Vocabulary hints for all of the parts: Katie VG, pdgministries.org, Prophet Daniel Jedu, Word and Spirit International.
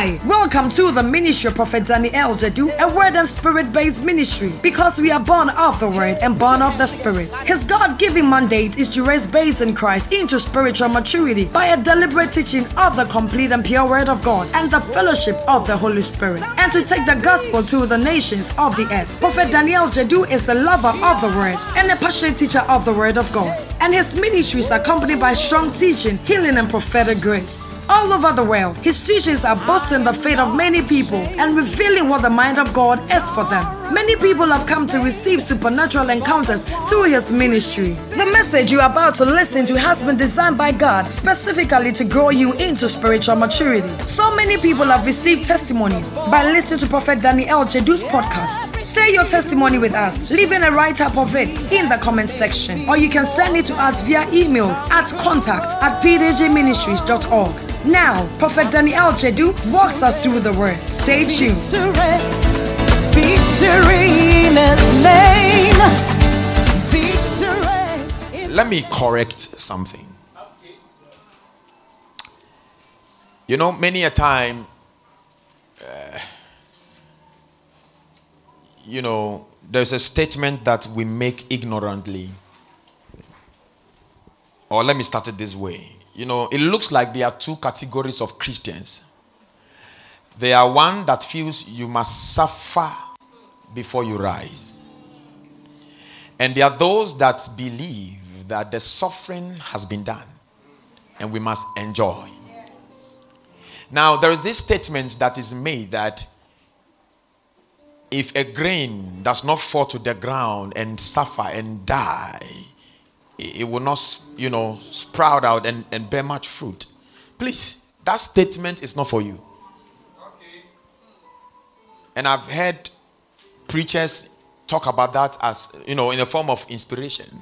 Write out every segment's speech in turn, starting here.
Hi, welcome to the ministry of Prophet Daniel Jedu, a word and spirit-based ministry, because we are born of the word and born of the spirit. His God-given mandate is to raise babes in Christ into spiritual maturity by a deliberate teaching of the complete and pure word of God and the fellowship of the Holy Spirit, and to take the gospel to the nations of the earth. Prophet Daniel Jedu is the lover of the word and a passionate teacher of the word of God, and his ministry is accompanied by strong teaching, healing, and prophetic grace. All over the world, his teachings are boosting the faith of many people and revealing what the mind of God is for them. Many people have come to receive supernatural encounters through his ministry. The message you are about to listen to has been designed by God specifically to grow you into spiritual maturity. So many people have received testimonies by listening to Prophet Daniel Jedu's podcast. Share your testimony with us, leaving a write-up of it in the comment section, or you can send it to us via email at contact@pdjministries.org. Now, Prophet Daniel Jedu walks us through the word. Stay tuned. Let me correct something. You know, many a time, there's a statement that we make ignorantly. Or let me start it this way. You know, it looks like there are two categories of Christians. There are one that feels you must suffer before you rise. And there are those that believe that the suffering has been done and we must enjoy. Now, there is this statement that is made that if a grain does not fall to the ground and suffer and die, it will not, sprout out and bear much fruit. Please, that statement is not for you. Okay. And I've heard preachers talk about that as, in a form of inspiration.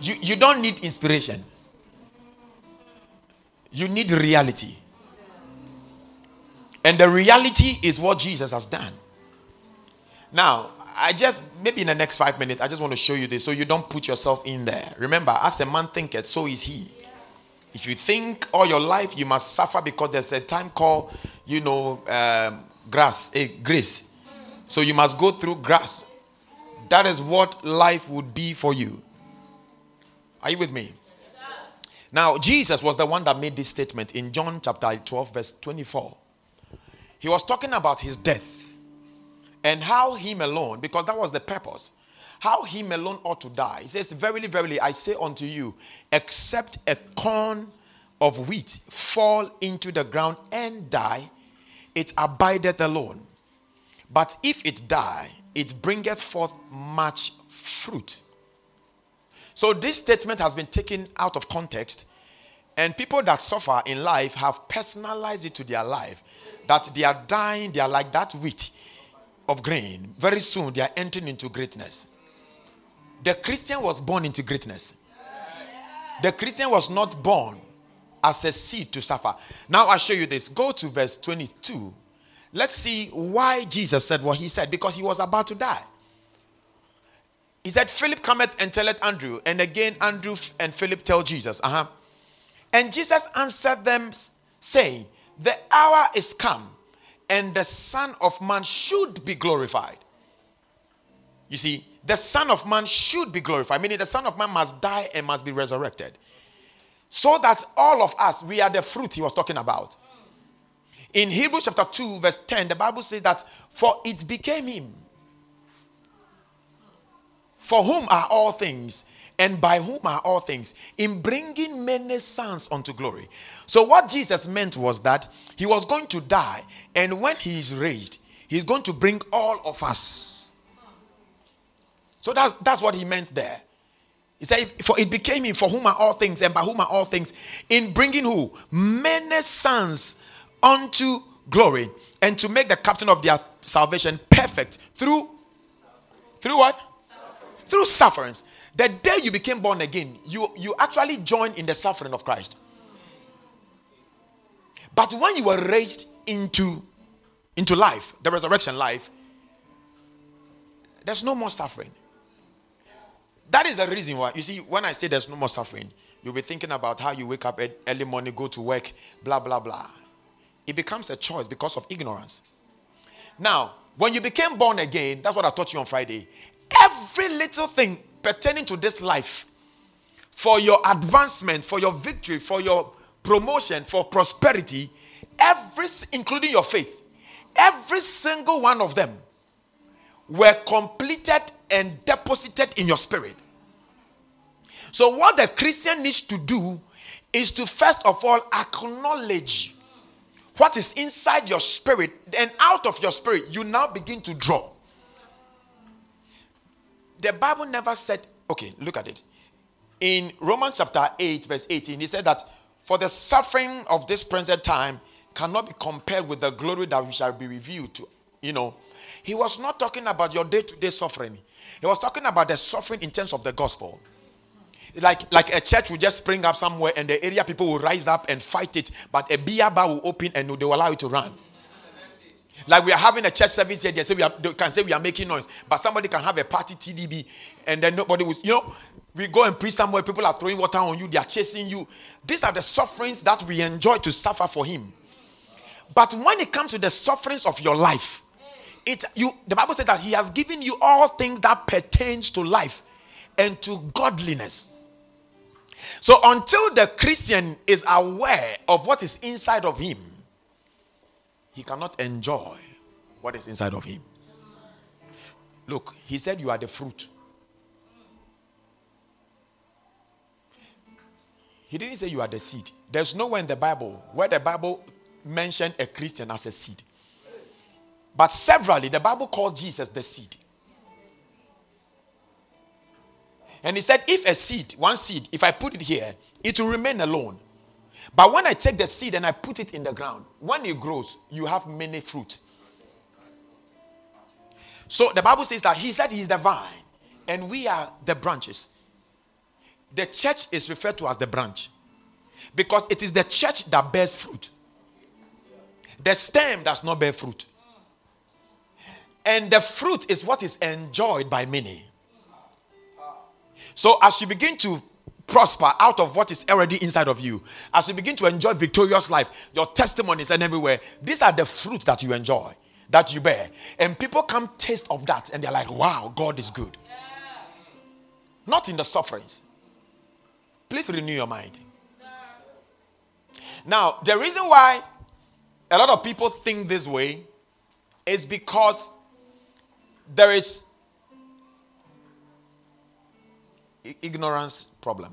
You don't need inspiration. You need reality. And the reality is what Jesus has done. Now, maybe in the next 5 minutes, I just want to show you this so you don't put yourself in there. Remember, as a man thinketh, so is he. If you think all your life, you must suffer because there's a time called, grace. So you must go through grass. That is what life would be for you. Are you with me? Now, Jesus was the one that made this statement in John chapter 12, verse 24. He was talking about his death. And how him alone, because that was the purpose, how him alone ought to die. He says, verily, verily, I say unto you, except a corn of wheat fall into the ground and die, it abideth alone. But if it die, it bringeth forth much fruit. So this statement has been taken out of context. And people that suffer in life have personalized it to their life. That they are dying, they are like that wheat of grain. Very soon they are entering into greatness. The Christian was born into greatness. The Christian was not born as a seed to suffer. Now I show you this. Go to verse 22. Let's see why Jesus said what he said, because he was about to die. He said, Philip cometh and telleth Andrew, and again Andrew and Philip tell Jesus. And Jesus answered them, saying, the hour is come, and the Son of Man should be glorified. You see, the Son of Man should be glorified. Meaning the Son of Man must die and must be resurrected. So that all of us, we are the fruit he was talking about. In Hebrews chapter 2 verse 10, the Bible says that, for it became him, for whom are all things, and by whom are all things, in bringing many sons unto glory. So what Jesus meant was that he was going to die, and when he is raised, he's going to bring all of us. So that's what he meant there. He said, for it became him, for whom are all things, and by whom are all things, in bringing who? Many sons unto glory, and to make the captain of their salvation perfect through what? Suffering. Through sufferings. The day you became born again, you actually joined in the suffering of Christ. But when you were raised into life, the resurrection life, there's no more suffering. That is the reason why, you see, when I say there's no more suffering, you'll be thinking about how you wake up early morning, go to work, blah, blah, blah. It becomes a choice because of ignorance. Now, when you became born again, that's what I taught you on Friday. Every little thing pertaining to this life, for your advancement, for your victory, for your promotion, for prosperity, including your faith, every single one of them were completed and deposited in your spirit. So what the Christian needs to do is to first of all acknowledge what is inside your spirit, and out of your spirit you now begin to draw. The Bible never said, okay, look at it. In Romans chapter 8 verse 18, he said that for the suffering of this present time cannot be compared with the glory that we shall be revealed to. You know, he was not talking about your day-to-day suffering. He was talking about the suffering in terms of the gospel. Like a church will just spring up somewhere and the area people will rise up and fight it, but a beer bar will open and they will allow it to run. Like we are having a church service here, they can say we are making noise, but somebody can have a party TDB and then nobody will, you know, we go and preach somewhere, people are throwing water on you, they are chasing you. These are the sufferings that we enjoy to suffer for him. But when it comes to the sufferings of your life, the Bible says that he has given you all things that pertains to life and to godliness. So until the Christian is aware of what is inside of him, he cannot enjoy what is inside of him. Look, he said you are the fruit. He didn't say you are the seed. There's nowhere in the Bible where the Bible mentioned a Christian as a seed. But severally, the Bible called Jesus the seed. And he said, if a seed, one seed, if I put it here, it will remain alone. But when I take the seed and I put it in the ground, when it grows, you have many fruit. So the Bible says that he said he is the vine and we are the branches. The church is referred to as the branch because it is the church that bears fruit. The stem does not bear fruit. And the fruit is what is enjoyed by many. So as you begin to prosper out of what is already inside of you, as you begin to enjoy victorious life, your testimonies and everywhere, these are the fruits that you enjoy, that you bear. And people come taste of that and they're like, wow, God is good. Yeah. Not in the sufferings. Please renew your mind. Now, the reason why a lot of people think this way is because there is ignorance problem.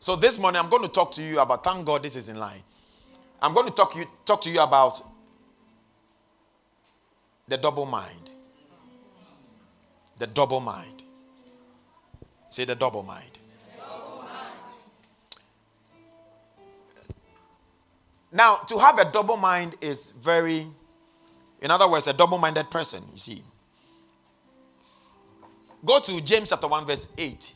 So this morning I'm going to talk to you about, thank God this is in line. I'm going to talk to you about the double mind. The double mind. Say the double mind. Double mind. Now, to have a double mind is very, in other words, a double-minded person, you see. Go to James chapter 1 verse 8.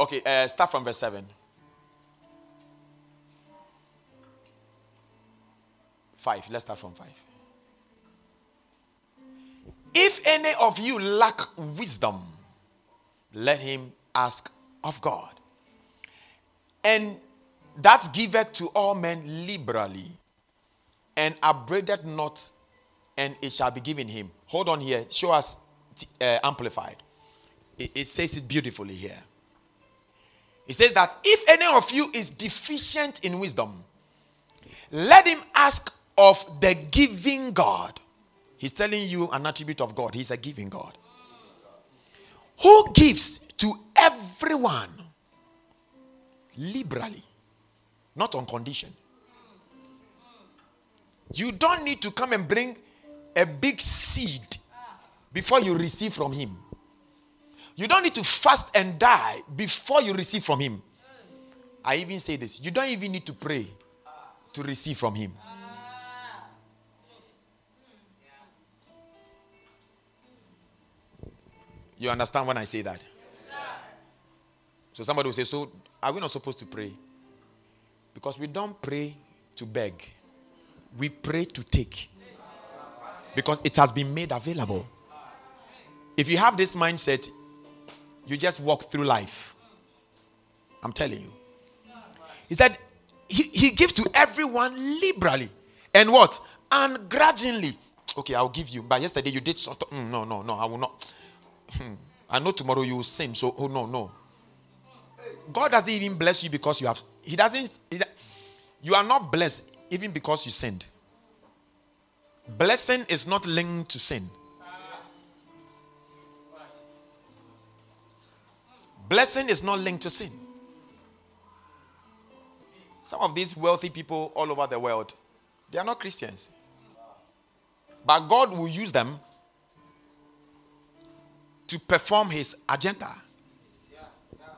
Okay, start from verse 7. 5, let's start from 5. If any of you lack wisdom, let him ask of God. And that giveth to all men liberally, and upbraideth not, and it shall be given him. Hold on here. Show us amplified. It says it beautifully here. It says that if any of you is deficient in wisdom, let him ask of the giving God. He's telling you an attribute of God. He's a giving God. Who gives to everyone liberally, not on condition. You don't need to come and bring a big seed before you receive from him. You don't need to fast and die before you receive from him. I even say this. You don't even need to pray to receive from him. You understand when I say that? Yes, sir. So somebody will say, so are we not supposed to pray? Because we don't pray to beg. We pray to take. Because it has been made available. If you have this mindset, you just walk through life. I'm telling you. He said, he gives to everyone liberally. And what? Ungrudgingly. Okay, I'll give you. But yesterday you did sort of, no, I will not. I know tomorrow you will sin, so, no. God doesn't even bless you because you have, you are not blessed even because you sinned. Blessing is not linked to sin. Blessing is not linked to sin. Some of these wealthy people all over the world, they are not Christians. But God will use them to perform his agenda.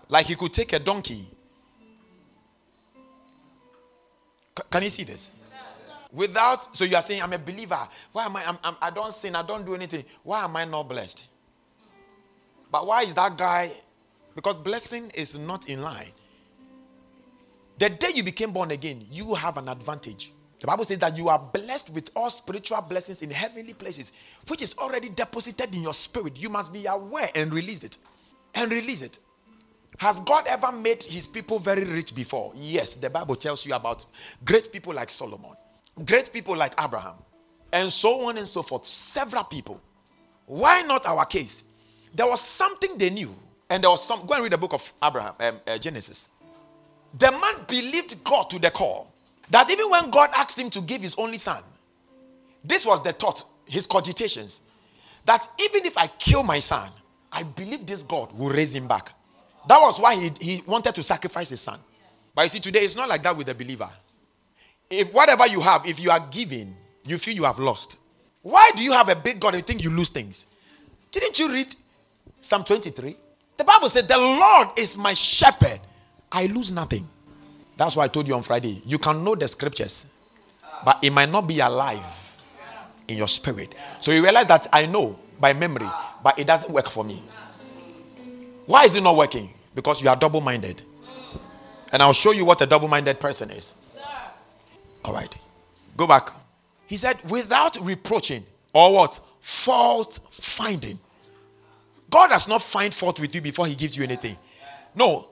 Like he could take a donkey. Can you see this? Without, so you are saying, I'm a believer. Why am I? I don't sin. I don't do anything. Why am I not blessed? But why is that guy? Because blessing is not in line. The day you became born again, you have an advantage. The Bible says that you are blessed with all spiritual blessings in heavenly places, which is already deposited in your spirit. You must be aware and release it. Has God ever made his people very rich before? Yes, the Bible tells you about great people like Solomon, great people like Abraham, and so on and so forth. Several people. Why not our case? There was something they knew, and there was some. Go and read the book of Abraham, Genesis. The man believed God to the core. That even when God asked him to give his only son, this was the thought, his cogitations, that even if I kill my son, I believe this God will raise him back. That was why he wanted to sacrifice his son. But you see, today it's not like that with the believer. If whatever you have, if you are giving, you feel you have lost. Why do you have a big God and think you lose things? Didn't you read Psalm 23? The Bible said, the Lord is my shepherd. I lose nothing. That's why I told you on Friday, you can know the scriptures, but it might not be alive in your spirit. So you realize that I know by memory, but it doesn't work for me. Why is it not working? Because you are double-minded. And I'll show you what a double-minded person is. All right. Go back. He said, without reproaching or what? Fault finding. God does not find fault with you before he gives you anything. No.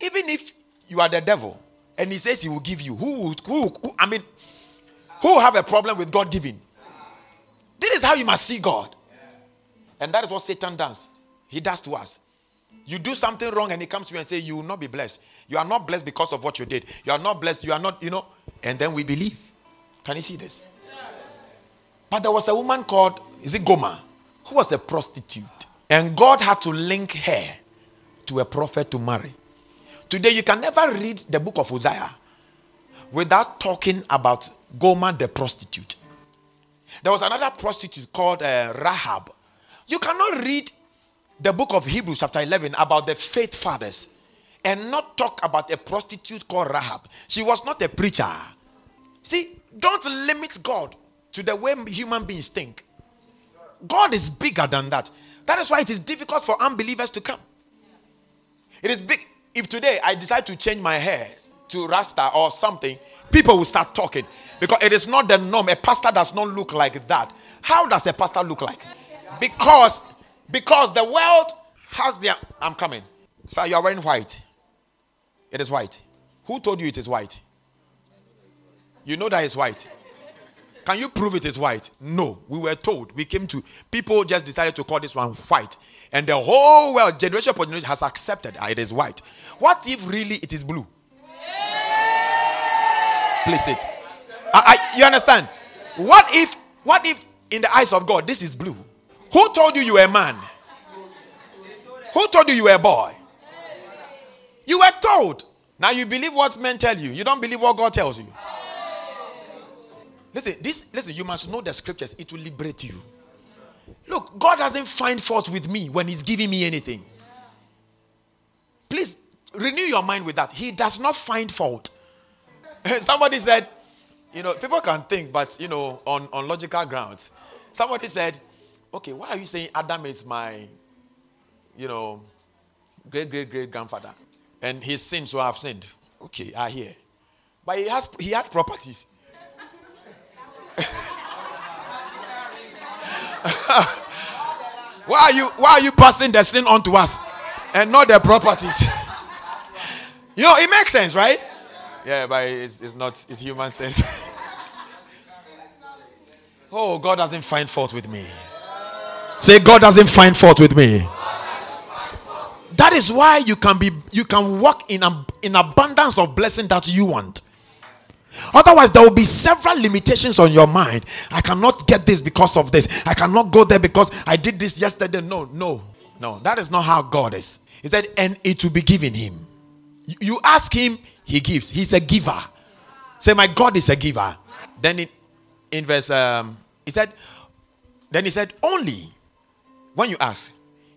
Even if you are the devil and he says he will give you, who have a problem with God giving? This is how you must see God. And that is what Satan does. He does to us. You do something wrong and he comes to you and says, you will not be blessed. You are not blessed because of what you did. You are not blessed. You are not, And then we believe. Can you see this? Yes. But there was a woman called, Gomer, who was a prostitute. And God had to link her to a prophet to marry. Today, you can never read the book of Hosea without talking about Gomer the prostitute. There was another prostitute called Rahab. You cannot read the book of Hebrews chapter 11 about the faith fathers and not talk about a prostitute called Rahab. She was not a preacher. See, don't limit God to the way human beings think. God is bigger than that. That is why it is difficult for unbelievers to come. It is big. If today I decide to change my hair to Rasta or something, people will start talking because it is not the norm. A pastor does not look like that. How does a pastor look like? Because the world has their... I'm coming. Sir, you are wearing white. It is white. Who told you it is white? You know that it's white. Can you prove it is white? No. We were told. We came to... People just decided to call this one white. And the whole world, generation upon generation, has accepted it is white. What if really it is blue? Place it. You understand? What if in the eyes of God, this is blue? Who told you you were a man? Who told you you were a boy? You were told. Now you believe what men tell you. You don't believe what God tells you. Listen, you must know the scriptures. It will liberate you. Look, God doesn't find fault with me when he's giving me anything. Please renew your mind with that. He does not find fault. Somebody said, people can think, but, on logical grounds. Somebody said, okay, why are you saying Adam is my, great grandfather, and he sinned, so I have sinned? Okay, I hear, but he had properties. Why are you passing the sin on to us, and not the properties? It makes sense, right? Yeah, but it's not, it's human sense. Oh, God doesn't find fault with me. Say, God doesn't find fault with me. That is why you can walk in abundance of blessing that you want. Otherwise, there will be several limitations on your mind. I cannot get this because of this. I cannot go there because I did this yesterday. No. That is not how God is. He said, and it will be given him. You ask him, he gives. He's a giver. Say, my God is a giver. Then in verse, he said, then he said, only when you ask,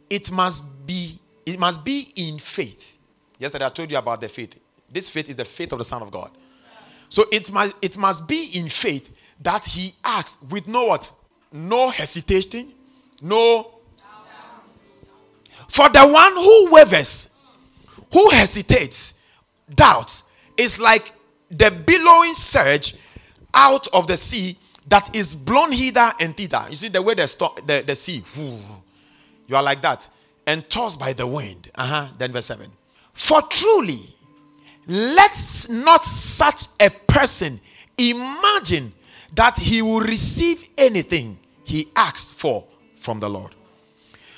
it must be in faith. Yesterday I told you about the faith. This faith is the faith of the Son of God. So it must be in faith that he asks with no what? No hesitation, no. For the one who wavers, who hesitates, doubts, is like the billowing surge out of the sea that is blown hither and thither. You see the way the sea, you are like that, and tossed by the wind. Then verse 7. For truly, let not such a person imagine that he will receive anything he asks for from the Lord.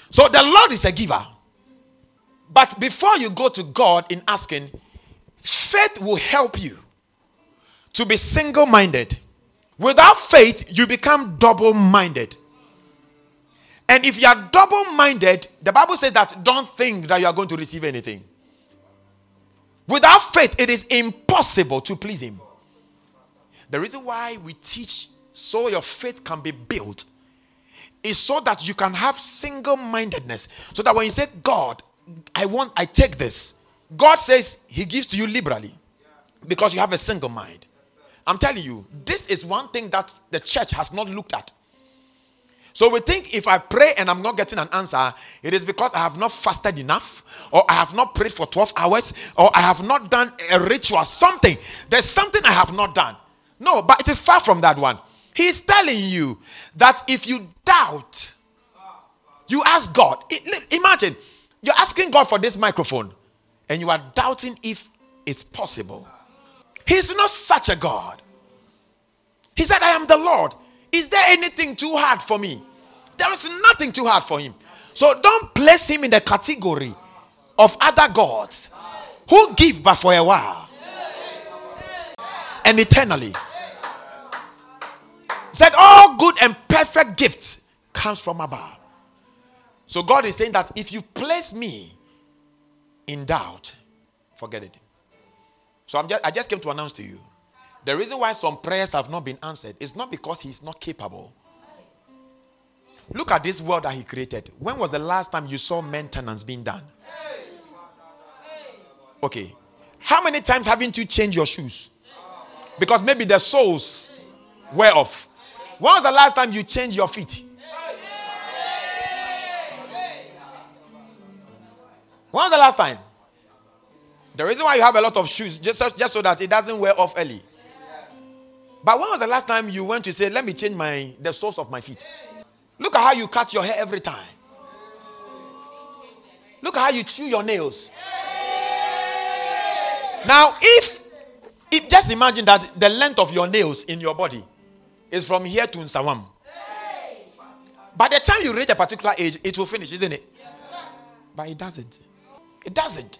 So the Lord is a giver. But before you go to God in asking, faith will help you to be single-minded. Without faith, you become double-minded. And if you are double-minded, the Bible says that don't think that you are going to receive anything. Without faith, it is impossible to please him. The reason why we teach so your faith can be built is so that you can have single-mindedness. So that when you say, God, I take this. God says he gives to you liberally because you have a single mind. I'm telling you, this is one thing that the church has not looked at. So we think if I pray and I'm not getting an answer, it is because I have not fasted enough, or I have not prayed for 12 hours, or I have not done a ritual, something. There's something I have not done. No, but it is far from that one. He's telling you that if you doubt, you ask God. Imagine, you're asking God for this microphone, and you are doubting if it's possible. He's not such a God. He said, I am the Lord. Is there anything too hard for me? There is nothing too hard for him. So don't place him in the category of other gods who give but for a while and eternally. He said, all good and perfect gifts comes from above. So God is saying that if you place me in doubt, forget it. So I just came to announce to you. The reason why some prayers have not been answered is not because he's not capable. Look at this world that he created. When was the last time you saw maintenance being done? Okay. How many times haven't you changed your shoes? Because maybe the soles wear off. When was the last time you changed your feet? When was the last time? The reason why you have a lot of shoes, just so that it doesn't wear off early. But when was the last time you went to say, let me change the soles of my feet? Look at how you cut your hair every time. Look at how you chew your nails. Now, if just imagine that the length of your nails in your body is from here to Nsawam. By the time you reach a particular age, it will finish, isn't it? But it doesn't. It doesn't.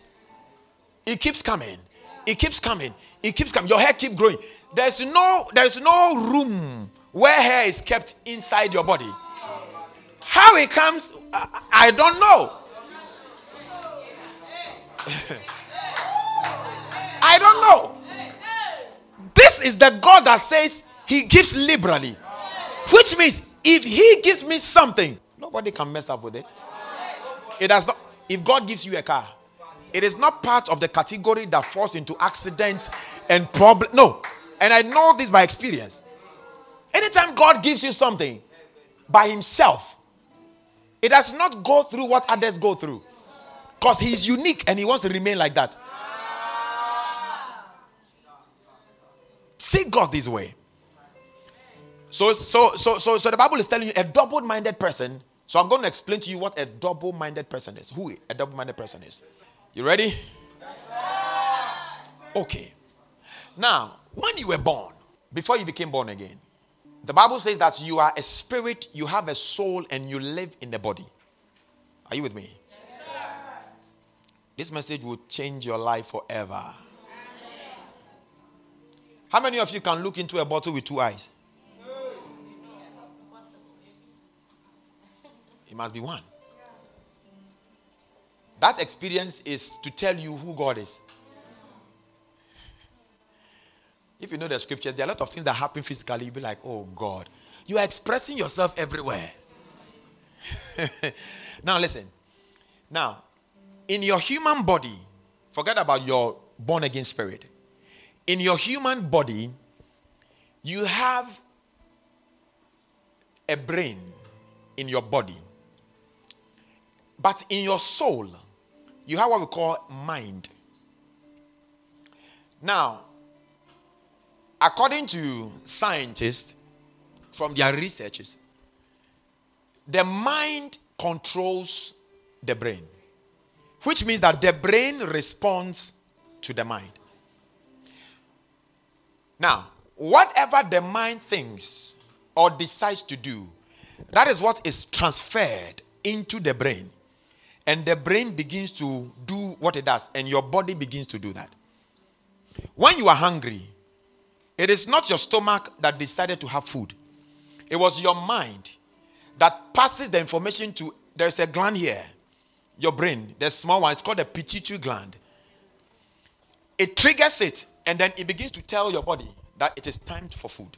It keeps coming. It keeps coming. It keeps coming. Your hair keeps growing. There's no room where hair is kept inside your body. How it comes, I don't know. I don't know. This is the God that says he gives liberally. Which means if he gives me something, nobody can mess up with it. It does not. If God gives you a car, it is not part of the category that falls into accidents and problems. No. And I know this by experience. Anytime God gives you something by himself, it does not go through what others go through. Because he's unique and he wants to remain like that. See God this way. So the Bible is telling you a double-minded person. So I'm going to explain to you what a double-minded person is. Who a double-minded person is. You ready? Yes, sir. Okay. Now, when you were born, before you became born again, the Bible says that you are a spirit, you have a soul, and you live in the body. Are you with me? Yes, sir. This message will change your life forever. Amen. How many of you can look into a bottle with two eyes? It must be one. That experience is to tell you who God is. If you know the scriptures, there are a lot of things that happen physically. You'll be like, oh God. You are expressing yourself everywhere. Now listen. Now, in your human body, forget about your born again spirit. In your human body, you have a brain in your body. But in your soul, you have what we call mind. Now, according to scientists, from their researches, the mind controls the brain, which means that the brain responds to the mind. Now, whatever the mind thinks or decides to do, that is what is transferred into the brain. And the brain begins to do what it does, and your body begins to do that. When you are hungry, it is not your stomach that decided to have food. It was your mind that passes the information to, there's a gland here, your brain, the small one. It's called the pituitary gland. It triggers it, and then it begins to tell your body that it is time for food.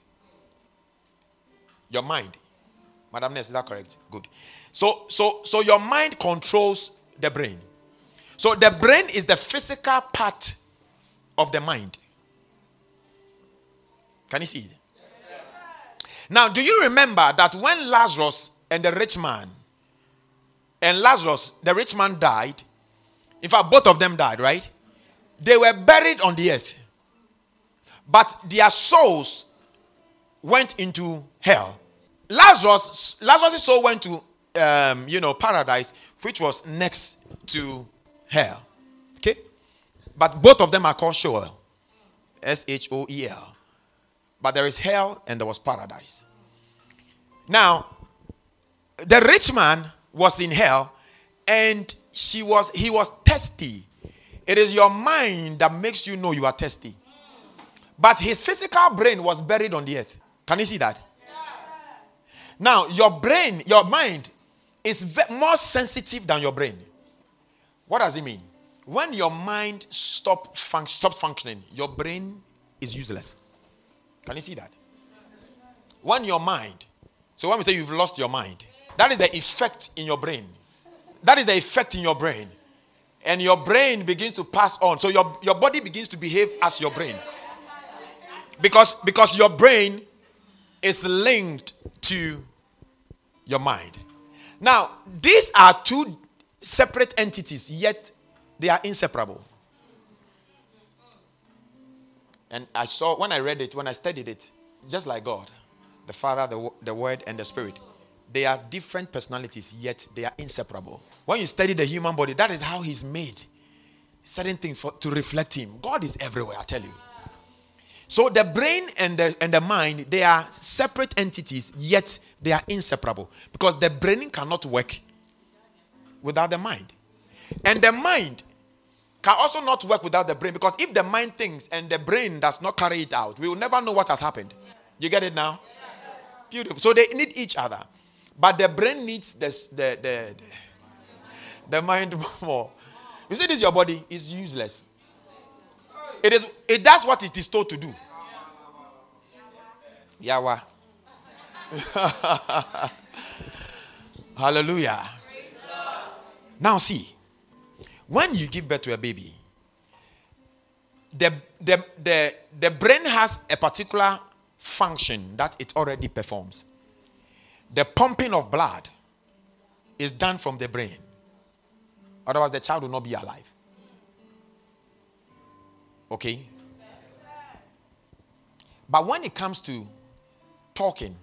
Your mind. Madam Ness, is that correct? Good. So your mind controls the brain. So the brain is the physical part of the mind. Can you see it? Yes, sir. Now, do you remember that when Lazarus, the rich man died, in fact, both of them died, right? They were buried on the earth. But their souls went into hell. Lazarus' soul went to paradise, which was next to hell. Okay? But both of them are called Sheol. S-H-O-E-L. But there is hell and there was paradise. Now, the rich man was in hell and he was thirsty. It is your mind that makes you know you are thirsty. But his physical brain was buried on the earth. Can you see that? Yes. Now, your mind is more sensitive than your brain. What does it mean? When your mind stops functioning, your brain is useless. Can you see that? When your mind, so when we say you've lost your mind, that is the effect in your brain. That is the effect in your brain. And your brain begins to pass on. So your body begins to behave as your brain. Because your brain is linked to your mind. Now, these are two separate entities, yet they are inseparable. And I saw, when I read it, when I studied it, just like God, the Father, the Word, and the Spirit, they are different personalities, yet they are inseparable. When you study the human body, that is how he's made. Certain things to reflect him. God is everywhere, I tell you. So the brain and the mind, they are separate entities, yet they are inseparable. Because the brain cannot work without the mind. And the mind can also not work without the brain, because if the mind thinks and the brain does not carry it out, we will never know what has happened. You get it now? Yes. Beautiful. So they need each other, but the brain needs the mind more. You see, this your body is useless. It is. It does what it is told to do. Yawa. Hallelujah. Now see. When you give birth to a baby, the brain has a particular function that it already performs. The pumping of blood is done from the brain. Otherwise, the child will not be alive. Okay? But when it comes to talking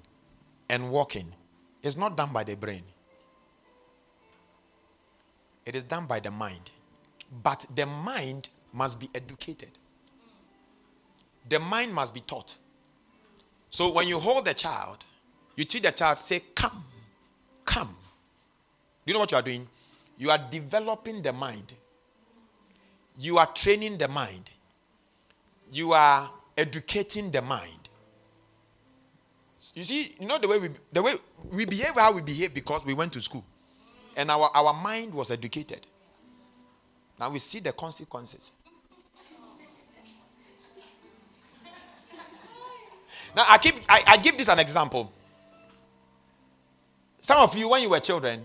and walking, it's not done by the brain. It is done by the mind. But the mind must be educated. The mind must be taught. So when you hold the child, you teach the child, say, come, come. Do you know what you are doing? You are developing the mind. You are training the mind. You are educating the mind. You see, you know the way we behave how we behave because we went to school. And our mind was educated. Now we see the consequences. Now I give this an example. Some of you, when you were children,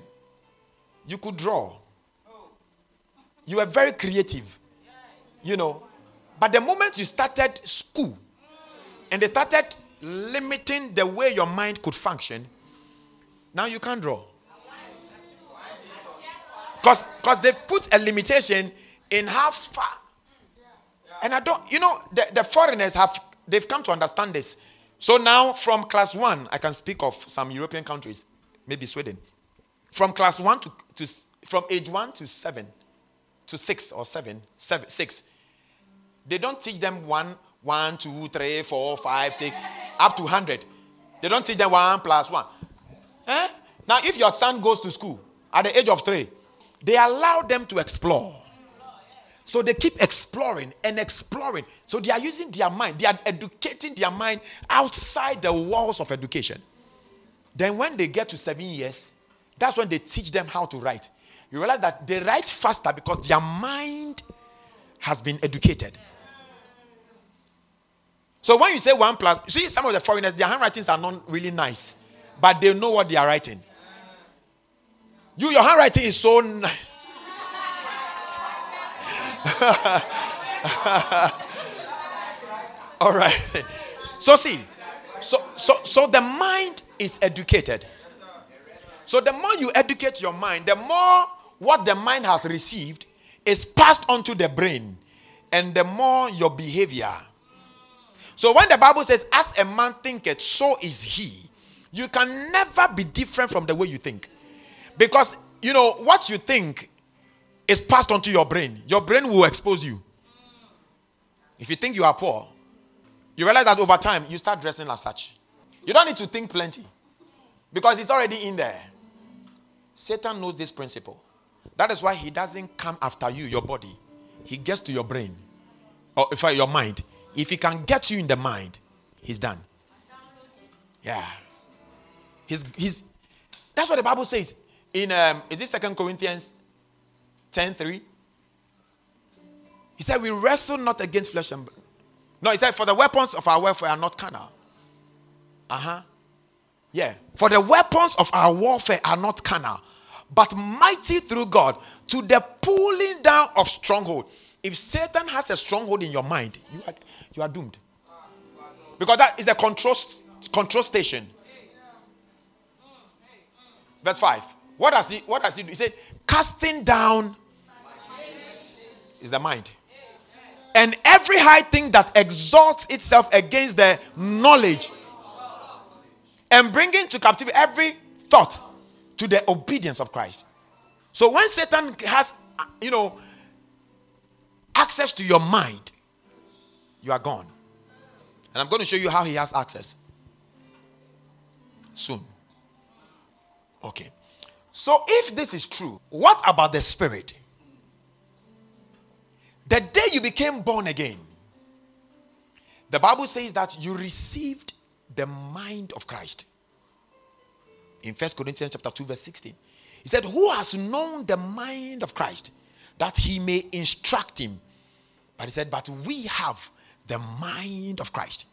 you could draw. You were very creative. You know. But the moment you started school and they started limiting the way your mind could function, now you can't draw. Because they've put a limitation in how far. And I don't, you know, the foreigners have, they've come to understand this. So now from class 1, I can speak of some European countries, maybe Sweden. From class 1 to from age 1 to 7, to 6 or 6, they don't teach them 1, 2, 3, 4, 5, 6, up to 100. They don't teach them 1 plus 1. Eh? Now, if your son goes to school at the age of 3, they allow them to explore. So they keep exploring and exploring. So they are using their mind. They are educating their mind outside the walls of education. Then when they get to 7 years, that's when they teach them how to write. You realize that they write faster because their mind has been educated. So when you say 1+, see some of the foreigners, their handwritings are not really nice, but they know what they are writing. You, your handwriting is so nice. All right. So see, so the mind is educated. So the more you educate your mind, the more what the mind has received is passed on to the brain, and the more your behavior. So when the Bible says, as a man thinketh, so is he, you can never be different from the way you think. Because, you know, what you think is passed on to your brain. Your brain will expose you. If you think you are poor, you realize that over time, you start dressing as such. You don't need to think plenty. Because it's already in there. Satan knows this principle. That is why he doesn't come after you, your body. He gets to your brain. Or if your mind. If he can get you in the mind, he's done. Yeah. He's that's what the Bible says in is it 2 Corinthians 10:3? He said, we wrestle not against flesh and blood. No, he said, for the weapons of our warfare are not carnal. Uh-huh. Yeah. For the weapons of our warfare are not carnal, but mighty through God to the pulling down of stronghold. If Satan has a stronghold in your mind, you are doomed. Because that is a control station. Verse 5. What does he do? He said, casting down is the mind. And every high thing that exalts itself against the knowledge, and bringing to captivity every thought to the obedience of Christ. So when Satan has, you know, access to your mind, you are gone. And I'm going to show you how he has access soon. Okay. So if this is true, what about the spirit? The day you became born again, the Bible says that you received the mind of Christ. In 1 Corinthians chapter 2 verse 16. He said, who has known the mind of Christ that he may instruct him? But he said, but we have the mind of Christ.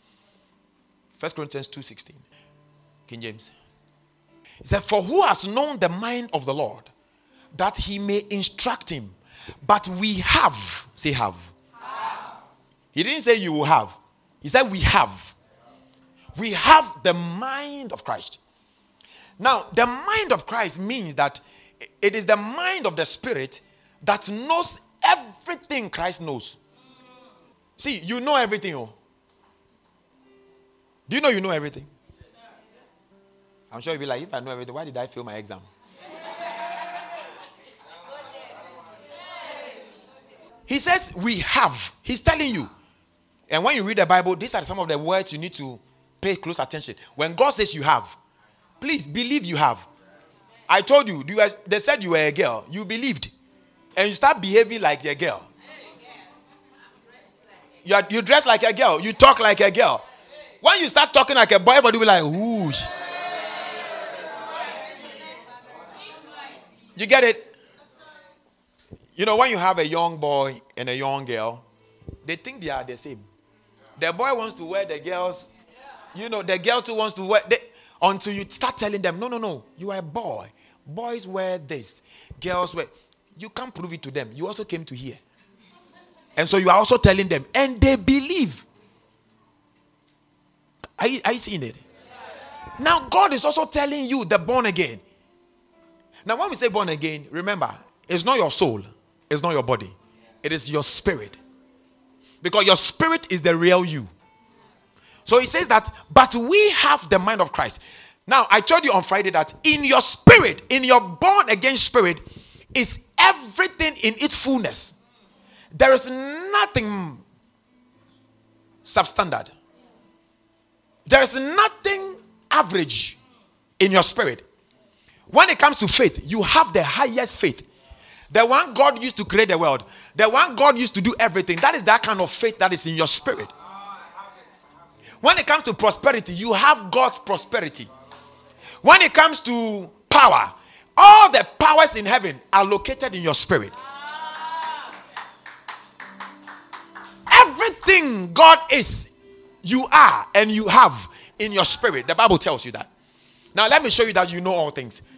1 Corinthians 2:16. King James. He said, for who has known the mind of the Lord that he may instruct him? But we have. Say have. He didn't say you will have. He said we have. We have the mind of Christ. Now, the mind of Christ means that it is the mind of the Spirit that knows everything Christ knows. See, you know everything. Oh. Do you know everything? I'm sure you'll be like, if I know everything, why did I fail my exam? He says, we have. He's telling you. And when you read the Bible, these are some of the words you need to pay close attention. When God says you have, please believe you have. I told you, they said you were a girl. You believed. And you start behaving like a girl. You dress like a girl. You talk like a girl. When you start talking like a boy, everybody will be like, whoosh. You get it? You know, when you have a young boy and a young girl, they think they are the same. The boy wants to wear the girl's, you know, the girl too wants to wear, until you start telling them, no, you are a boy. Boys wear this. Girls wear. You can't prove it to them. You also came to hear. And so you are also telling them, and they believe. Are you seeing it? Now God is also telling you the born again. Now when we say born again, remember, it's not your soul. It's not your body. It is your spirit. Because your spirit is the real you. So he says that, but we have the mind of Christ. Now, I told you on Friday that in your spirit, in your born again spirit, is everything in its fullness. There is nothing substandard. There is nothing average in your spirit. When it comes to faith, you have the highest faith. The one God used to create the world. The one God used to do everything. That is that kind of faith that is in your spirit. When it comes to prosperity, you have God's prosperity. When it comes to power, all the powers in heaven are located in your spirit. Everything God is, you are, and you have in your spirit. The Bible tells you that. Now, let me show you that you know all things.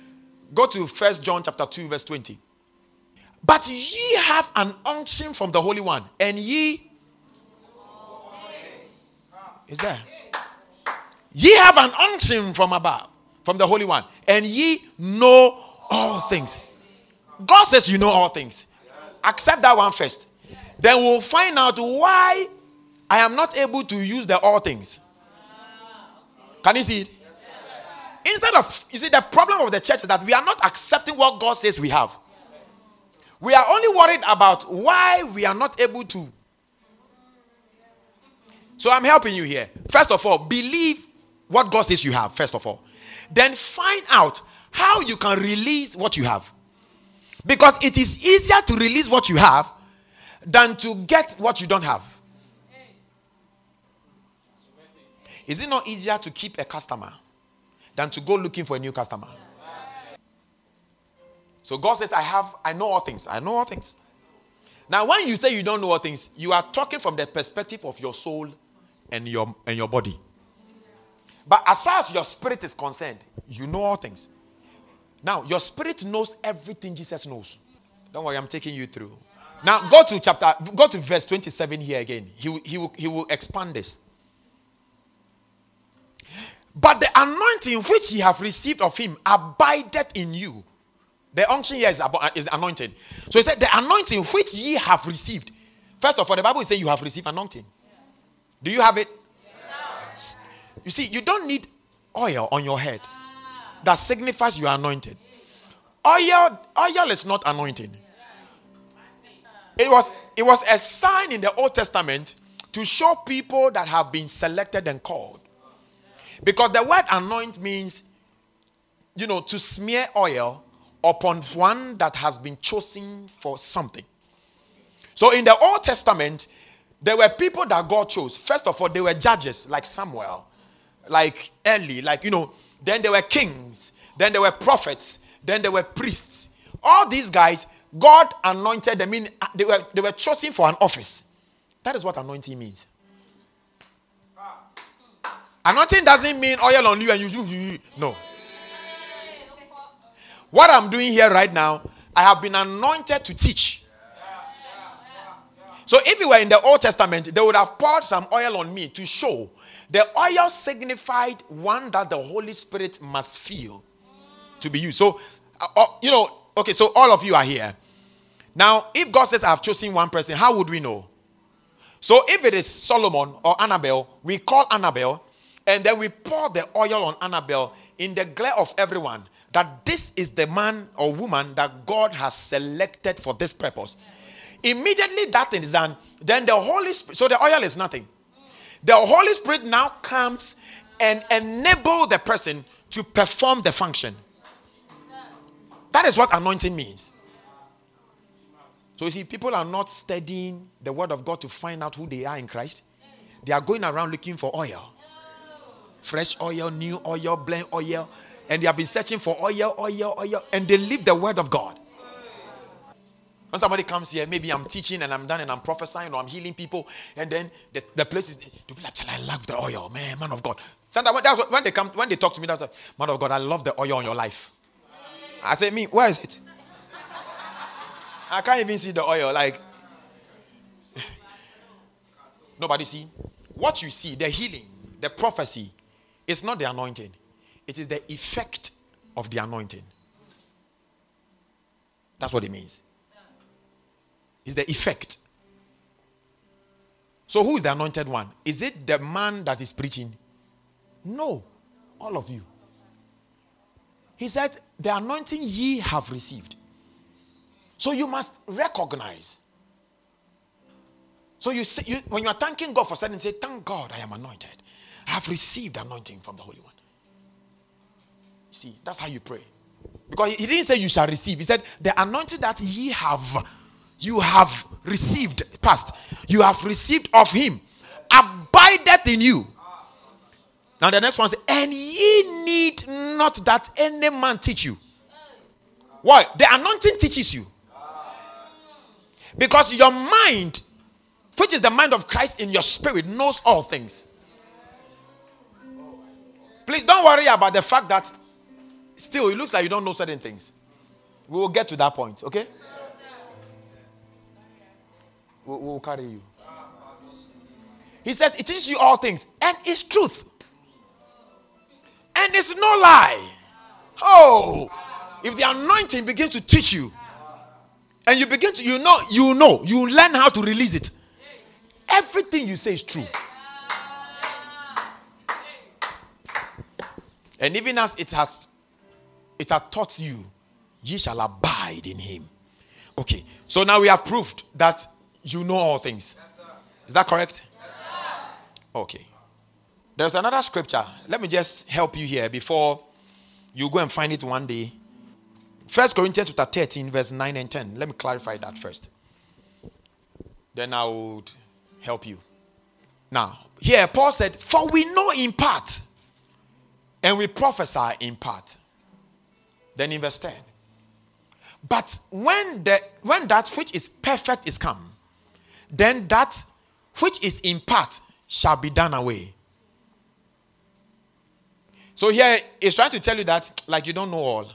Go to 1 John chapter 2, verse 20. But ye have an unction from the Holy One, and ye... Is there? Ye have an unction from above, from the Holy One, and ye know all things. God says you know all things. Accept that one first. Then we'll find out why I am not able to use the all things. Can you see it? Instead of, you see, the problem of the church is that we are not accepting what God says we have. We are only worried about why we are not able to. So I'm helping you here. First of all, believe what God says you have, first of all. Then find out how you can release what you have. Because it is easier to release what you have than to get what you don't have. Is it not easier to keep a customer than to go looking for a new customer? So God says, I know all things. I know all things. Now, when you say you don't know all things, you are talking from the perspective of your soul and your body. But as far as your spirit is concerned, you know all things. Now, your spirit knows everything Jesus knows. Don't worry, I'm taking you through. Now, go to verse 27 here again. He will expand this. But the anointing which ye have received of him abideth in you. The unction here is anointing. So he said, the anointing which ye have received. First of all, the Bible is saying you have received anointing. Yeah. Do you have it? Yes. You see, you don't need oil on your head. That signifies you are anointed. Oil is not anointing. It was a sign in the Old Testament to show people that have been selected and called. Because the word anoint means, you know, to smear oil upon one that has been chosen for something. So in the Old Testament, there were people that God chose. First of all, they were judges like Samuel, like Eli, like, you know. Then there were kings. Then there were prophets. Then there were priests. All these guys, God anointed them. I mean, they were chosen for an office. That is what anointing means. Anointing doesn't mean oil on you and you. No. What I'm doing here right now, I have been anointed to teach. So if you were in the Old Testament, they would have poured some oil on me to show. The oil signified one that the Holy Spirit must feel to be used. So, you know, okay, so all of you are here. Now, if God says I have chosen one person, how would we know? So if it is Solomon or Annabelle, we call Annabelle and then we pour the oil on Annabelle in the glare of everyone. That this is the man or woman that God has selected for this purpose. Immediately that thing is done. Then the Holy Spirit. So the oil is nothing. The Holy Spirit now comes and enables the person to perform the function. That is what anointing means. So you see, people are not studying the word of God to find out who they are in Christ. They are going around looking for oil. Fresh oil, new oil, blend oil. And they have been searching for oil. And they leave the word of God. When somebody comes here, maybe I'm teaching and I'm done and I'm prophesying or I'm healing people. And then the place is, they'll be like, I love the oil, man of God. Sometimes that's what, when they talk to me, that's like, man of God, I love the oil on your life. I say, me, where is it? I can't even see the oil. Like, nobody see. What you see, the healing, the prophecy, it's not the anointing. It is the effect of the anointing. That's what it means. It's the effect. So who is the anointed one? Is it the man that is preaching? No. All of you. He said, the anointing ye have received. So you must recognize. So you say, when you are thanking God for something, say, thank God I am anointed. I have received anointing from the Holy One. See, that's how you pray. Because he didn't say you shall receive. He said, the anointing that ye have, you have received, past. You have received of him. Abideth in you. Now the next one says, and ye need not that any man teach you. Why? The anointing teaches you. Because your mind, which is the mind of Christ in your spirit, knows all things. Please don't worry about the fact that still it looks like you don't know certain things. We will get to that point, okay? We will carry you. He says, it teaches you all things, and it's truth. And it's no lie. Oh, if the anointing begins to teach you, and you begin to, you learn how to release it. Everything you say is true. And even as it has taught you, ye shall abide in him. Okay, so now we have proved that you know all things. Is that correct? Okay. There's another scripture. Let me just help you here before you go and find it one day. 1 Corinthians 13, verse 9 and 10. Let me clarify that first. Then I would help you. Now, here Paul said, for we know in part, and we prophesy in part. Then in verse 10. But when that which is perfect is come, then that which is in part shall be done away. So here, it's trying to tell you that, like, you don't know all.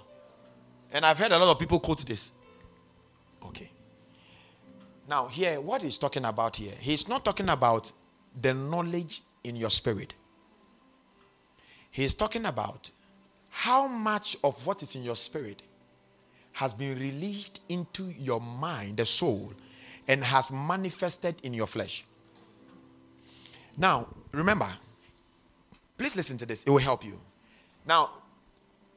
And I've heard a lot of people quote this. Okay. Now, here, what he's talking about here, he's not talking about the knowledge in your spirit. He's talking about how much of what is in your spirit has been released into your mind, the soul, and has manifested in your flesh. Now, remember, please listen to this. It will help you. Now,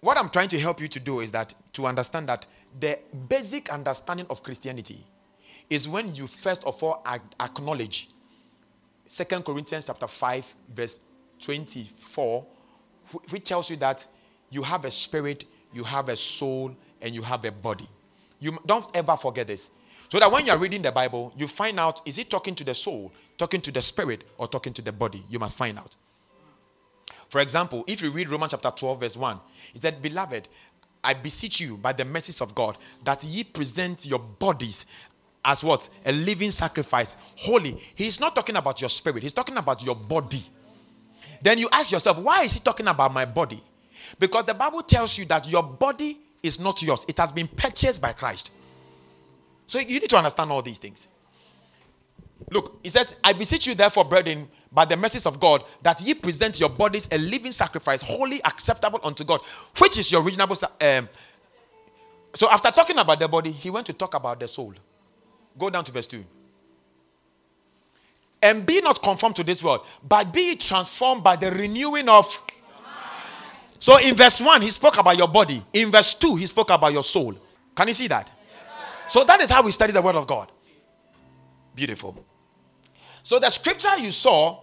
what I'm trying to help you to do is that to understand that the basic understanding of Christianity is when you first of all acknowledge 2 Corinthians chapter 5 verse 24, which tells you that you have a spirit, you have a soul, and you have a body. You don't ever forget this. So that when you're reading the Bible, you find out, is it talking to the soul, talking to the spirit, or talking to the body? You must find out. For example, if you read Romans chapter 12 verse 1, it said, beloved, I beseech you by the mercies of God that ye present your bodies as what? A living sacrifice, holy. He's not talking about your spirit. He's talking about your body. Then you ask yourself, why is he talking about my body? Because the Bible tells you that your body is not yours. It has been purchased by Christ. So you need to understand all these things. Look, it says, I beseech you therefore, brethren, by the mercies of God, that ye present your bodies a living sacrifice, holy, acceptable unto God, which is your reasonable. So after talking about the body, he went to talk about the soul. Go down to verse 2. And be not conformed to this world, but be transformed by the renewing of. So in verse 1, he spoke about your body. In verse 2, he spoke about your soul. Can you see that? Yes, so that is how we study the word of God. Beautiful. So the scripture you saw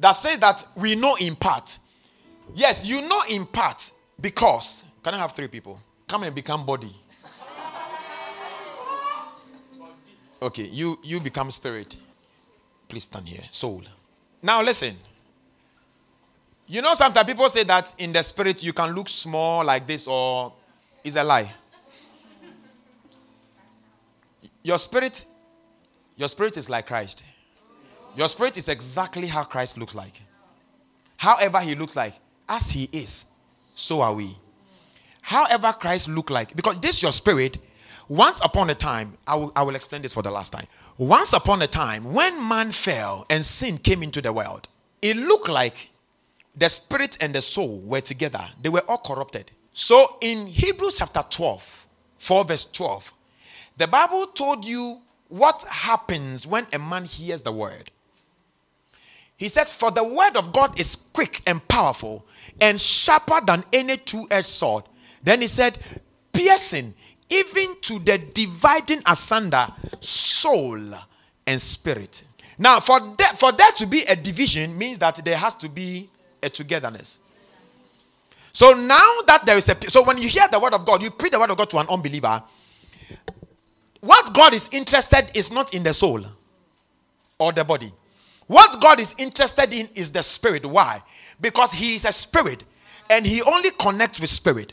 that says that we know in part. Yes, you know in part because, can I have three people? Come and become body. Okay, you become spirit. Please stand here, soul. Now listen. You know sometimes people say that in the spirit you can look small like this, or it's a lie. Your spirit is like Christ. Your spirit is exactly how Christ looks like. However he looks like, as he is, so are we. However Christ looked like, because this your spirit, once upon a time, I will explain this for the last time. Once upon a time, when man fell and sin came into the world, it looked like the spirit and the soul were together. They were all corrupted. So in Hebrews chapter 12, 4 verse 12, the Bible told you what happens when a man hears the word. He says, for the word of God is quick and powerful and sharper than any two-edged sword. Then he said, piercing even to the dividing asunder soul and spirit. Now, for there to be a division means that there has to be a togetherness. So now that there is so when you hear the word of God, you preach the word of God to an unbeliever, what God is interested is not in the soul or the body. What God is interested in is the spirit. Why? Because he is a spirit and he only connects with spirit.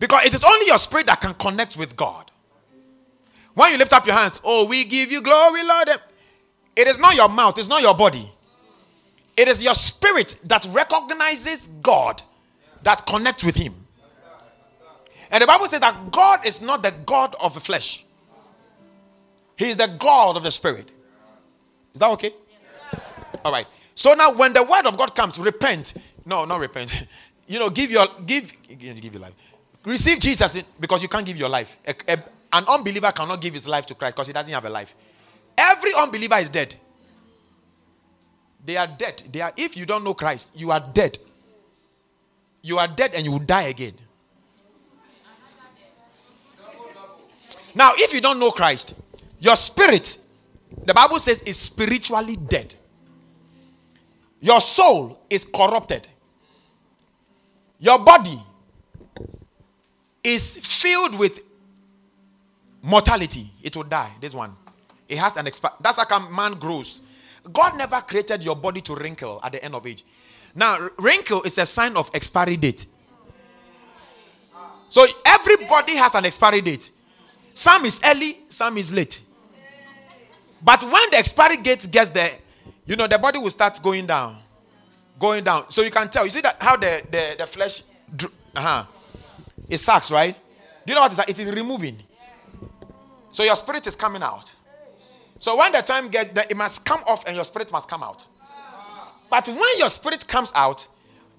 Because it is only your spirit that can connect with God. When you lift up your hands, oh, we give you glory, Lord. It is not your mouth. It's not your body. It is your spirit that recognizes God, that connects with him. And the Bible says that God is not the God of the flesh. He is the God of the spirit. Is that okay? Yes. All right. So now when the word of God comes, repent. No, not repent. Give your life. Receive Jesus, because you can't give your life. An unbeliever cannot give his life to Christ because he doesn't have a life. Every unbeliever is dead. They are dead. If you don't know Christ, you are dead. You are dead and you will die again. Now, if you don't know Christ, your spirit, the Bible says, is spiritually dead. Your soul is corrupted. Your body is filled with mortality. It will die. This one. It has an expiry. That's how come man grows. God never created your body to wrinkle at the end of age. Now, wrinkle is a sign of expiry date. So everybody has an expiry date. Some is early, some is late. But when the expiry date gets there, the body will start going down. Going down. So you can tell. You see that how the flesh it sucks, right? Do you know what it is like? It is removing. So your spirit is coming out. So when the time gets there, it must come off and your spirit must come out. But when your spirit comes out,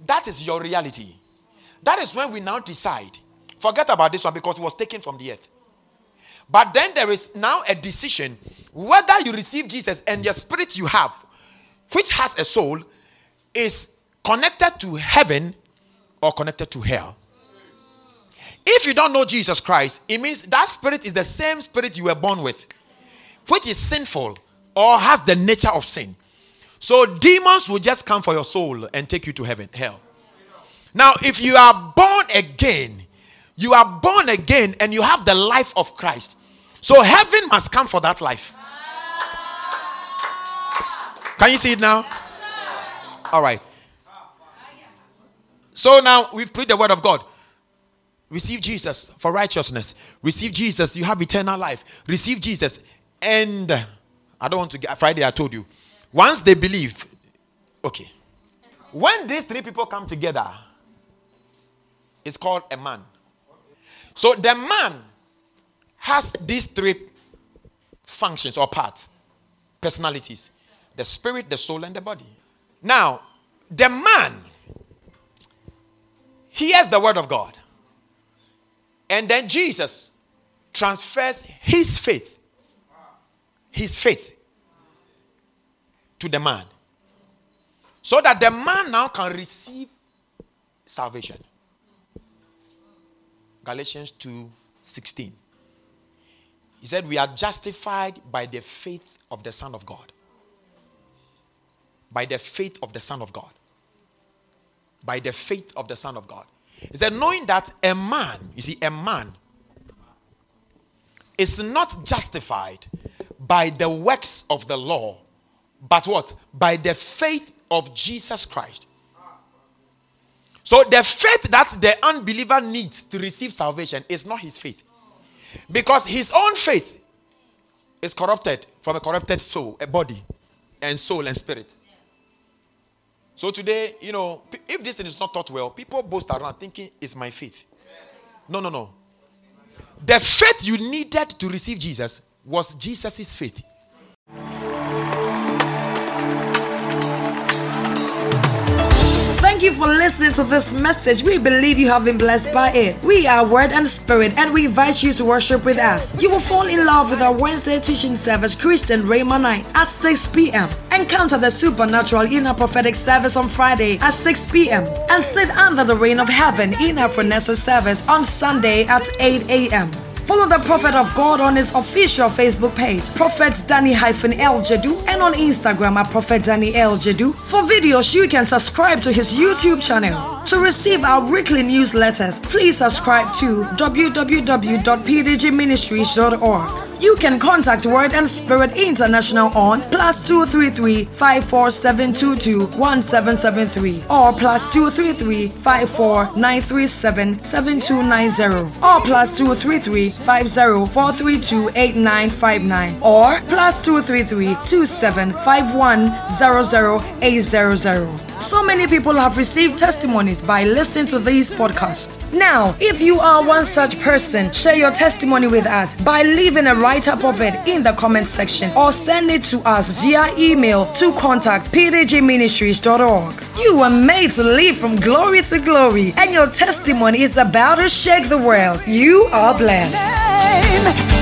that is your reality. That is when we now decide. Forget about this one because it was taken from the earth. But then there is now a decision whether you receive Jesus and your spirit you have, which has a soul, is connected to heaven or connected to hell. If you don't know Jesus Christ, it means that spirit is the same spirit you were born with, which is sinful or has the nature of sin. So demons will just come for your soul and take you to hell. Now, if you are born again, you are born again and you have the life of Christ. So heaven must come for that life. Can you see it now? All right. So now we've preached the word of God. Receive Jesus for righteousness. Receive Jesus. You have eternal life. Receive Jesus. And I don't want to get Friday. I told you. Once they believe. Okay. When these three people come together, it's called a man. So the man has these three functions or parts, personalities, the spirit, the soul, and the body. Now, the man hears the word of God. And then Jesus transfers his faith to the man. So that the man now can receive salvation. Galatians 2:16. He said, we are justified by the faith of the Son of God. by the faith of the Son of God. By the faith of the Son of God. He said, knowing that a man, you see, a man is not justified by the works of the law, but what? By the faith of Jesus Christ. So the faith that the unbeliever needs to receive salvation is not his faith. Because his own faith is corrupted from a corrupted soul, a body, and soul and spirit. So today, you know, if this thing is not taught well, people boast around thinking it's my faith. No, no, no. The faith you needed to receive Jesus was Jesus' faith. Thank you for listening to this message. We believe you have been blessed by it. We are Word and Spirit, and we invite you to worship with us. You will fall in love with our Wednesday teaching service, Christian Rhema Night, at 6 p.m. Encounter the supernatural in our prophetic service on Friday at 6 p.m. and sit under the rain of heaven in our Frenessa service on Sunday at 8 a.m. Follow the Prophet of God on his official Facebook page, Prophet Daniel Jedu, and on Instagram at Prophet Daniel Jedu. For videos, you can subscribe to his YouTube channel. To receive our weekly newsletters, please subscribe to www.pdgministries.org. You can contact Word and Spirit International on +233 547221773 or +233 549377290 or +233 504328959 or +233 27510080. So many people have received testimonies by listening to these podcasts. Now, if you are one such person, share your testimony with us by leaving a write-up of it in the comment section or send it to us via email to contact pdgministries.org. You were made to live from glory to glory, and your testimony is about to shake the world. You are blessed.